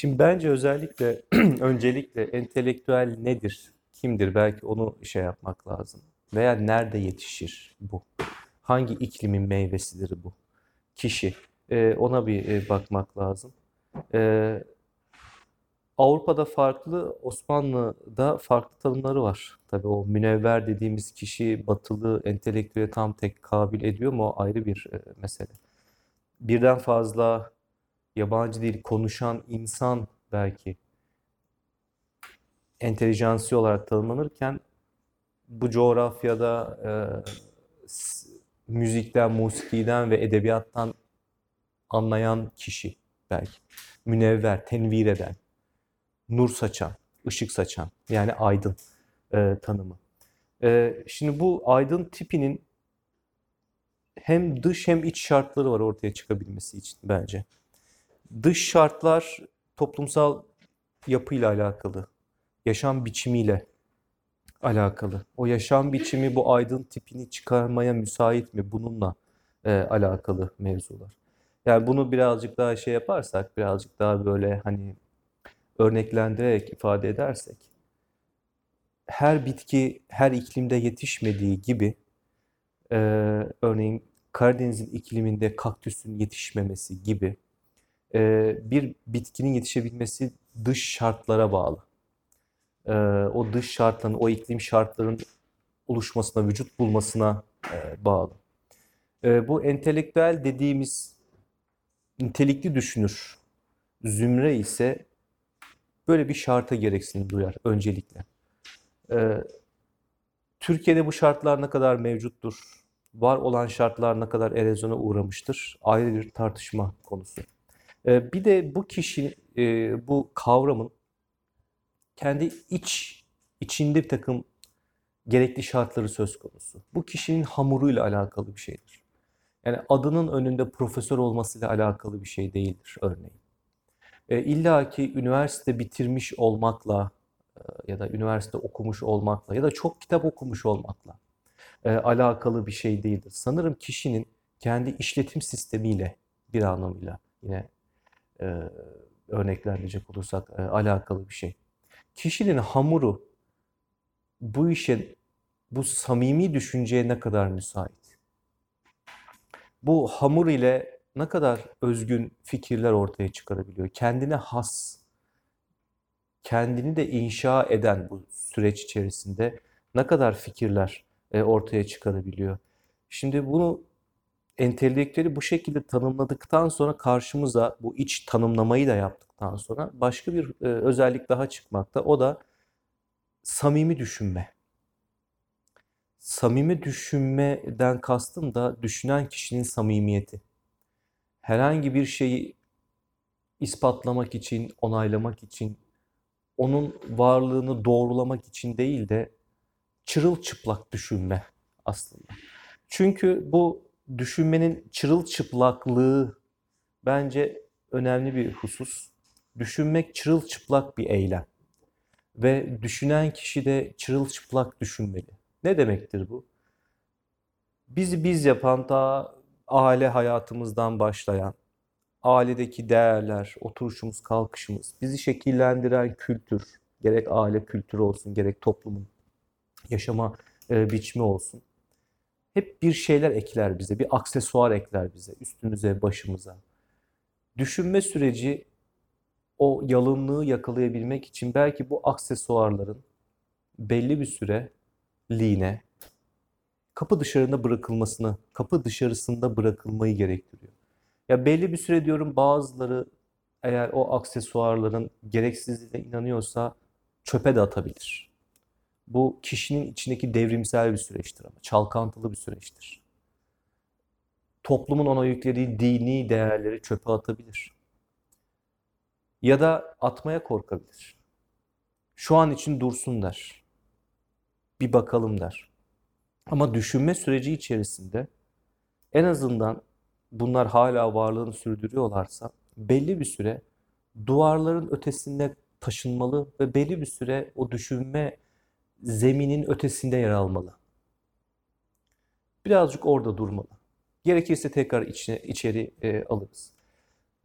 Şimdi bence özellikle öncelikle entelektüel nedir, kimdir belki onu şey yapmak lazım. Veya nerede yetişir bu? Hangi iklimin meyvesidir bu? Kişi. Ona bir bakmak lazım. Avrupa'da farklı, Osmanlı'da farklı tanımları var. Tabii o münevver dediğimiz kişi batılı entelektüele tam tekabül ediyor mu? O ayrı bir mesele. Birden fazla yabancı dil konuşan insan belki entelijansiye olarak tanımlanırken bu coğrafyada müzikten, musikiden ve edebiyattan anlayan kişi belki. Münevver, tenvir eden, nur saçan, ışık saçan yani aydın tanımı. Şimdi bu aydın tipinin hem dış hem iç şartları var ortaya çıkabilmesi için bence. Dış şartlar toplumsal yapıyla alakalı, yaşam biçimiyle alakalı. O yaşam biçimi bu aydın tipini çıkarmaya müsait mi? Bununla alakalı mevzular. Yani bunu birazcık daha şey yaparsak, birazcık daha böyle hani örneklendirerek ifade edersek, her bitki her iklimde yetişmediği gibi örneğin Karadeniz'in ikliminde kaktüsün yetişmemesi gibi bir bitkinin yetişebilmesi dış şartlara bağlı. O dış şartların, o iklim şartlarının oluşmasına, vücut bulmasına bağlı. Bu entelektüel dediğimiz nitelikli düşünür zümre ise böyle bir şarta gereksinim duyar öncelikle. Türkiye'de bu şartlar ne kadar mevcuttur? Var olan şartlar ne kadar erozyona uğramıştır? Ayrı bir tartışma konusu. Bir de bu kişi, bu kavramın kendi içinde bir takım gerekli şartları söz konusu. Bu kişinin hamuruyla alakalı bir şeydir. Yani adının önünde profesör olmasıyla alakalı bir şey değildir örneğin. İlla ki üniversite bitirmiş olmakla ya da üniversite okumuş olmakla ya da çok kitap okumuş olmakla alakalı bir şey değildir. Sanırım kişinin kendi işletim sistemiyle bir anlamıyla yine örneklendirecek olursak alakalı bir şey. Kişinin hamuru bu işe, bu samimi düşünceye ne kadar müsait? Bu hamur ile ne kadar özgün fikirler ortaya çıkarabiliyor? Kendine has, kendini de inşa eden bu süreç içerisinde ne kadar fikirler ortaya çıkarabiliyor? Şimdi bunu entelektüeli bu şekilde tanımladıktan sonra karşımıza bu iç tanımlamayı da yaptıktan sonra başka bir özellik daha çıkmakta. O da samimi düşünme. Samimi düşünmeden kastım da düşünen kişinin samimiyeti. Herhangi bir şeyi ispatlamak için, onaylamak için, onun varlığını doğrulamak için değil de çırılçıplak düşünme aslında. Çünkü bu düşünmenin çırılçıplaklığı bence önemli bir husus. Düşünmek çırılçıplak bir eylem. Ve düşünen kişi de çırılçıplak düşünmeli. Ne demektir bu? Bizi biz yapan ta aile hayatımızdan başlayan, ailedeki değerler, oturuşumuz, kalkışımız, bizi şekillendiren kültür, gerek aile kültürü olsun, gerek toplumun yaşama biçimi olsun. Hep bir şeyler ekler bize, bir aksesuar ekler bize, üstümüze, başımıza. Düşünme süreci o yalınlığı yakalayabilmek için belki bu aksesuarların belli bir süreliğine kapı dışarısında bırakılmayı gerektiriyor. Ya belli bir süre diyorum, bazıları eğer o aksesuarların gereksizliğine inanıyorsa çöpe de atabilir. Bu kişinin içindeki devrimsel bir süreçtir ama çalkantılı bir süreçtir. Toplumun ona yüklediği dini değerleri çöpe atabilir. Ya da atmaya korkabilir. Şu an için dursun der. Bir bakalım der. Ama düşünme süreci içerisinde en azından bunlar hala varlığını sürdürüyorlarsa belli bir süre duvarların ötesinde taşınmalı ve belli bir süre o düşünme zeminin ötesinde yer almalı. Birazcık orada durmalı. Gerekirse tekrar içeri alırız.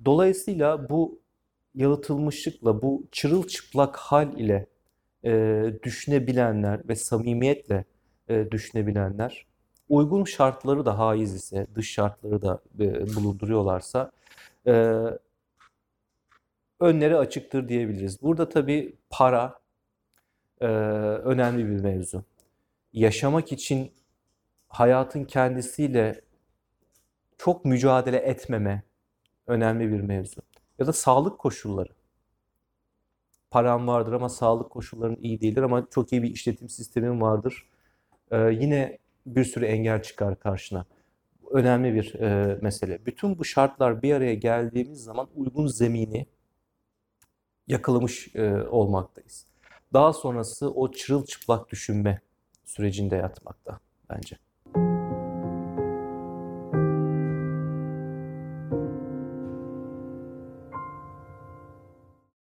Dolayısıyla bu yalıtılmışlıkla, bu çırılçıplak hal ile düşünebilenler ve samimiyetle düşünebilenler, uygun şartları da haiz ise, dış şartları da bulunduruyorlarsa önleri açıktır diyebiliriz. Burada tabii para önemli bir mevzu. Yaşamak için hayatın kendisiyle çok mücadele etmeme önemli bir mevzu. Ya da sağlık koşulları. Param vardır ama sağlık koşulların iyi değildir ama çok iyi bir işletim sistemin vardır. Yine bir sürü engel çıkar karşına. Önemli bir mesele. Bütün bu şartlar bir araya geldiğimiz zaman uygun zemini yakalamış olmaktayız. Daha sonrası o çırılçıplak düşünme sürecinde yatmakta bence.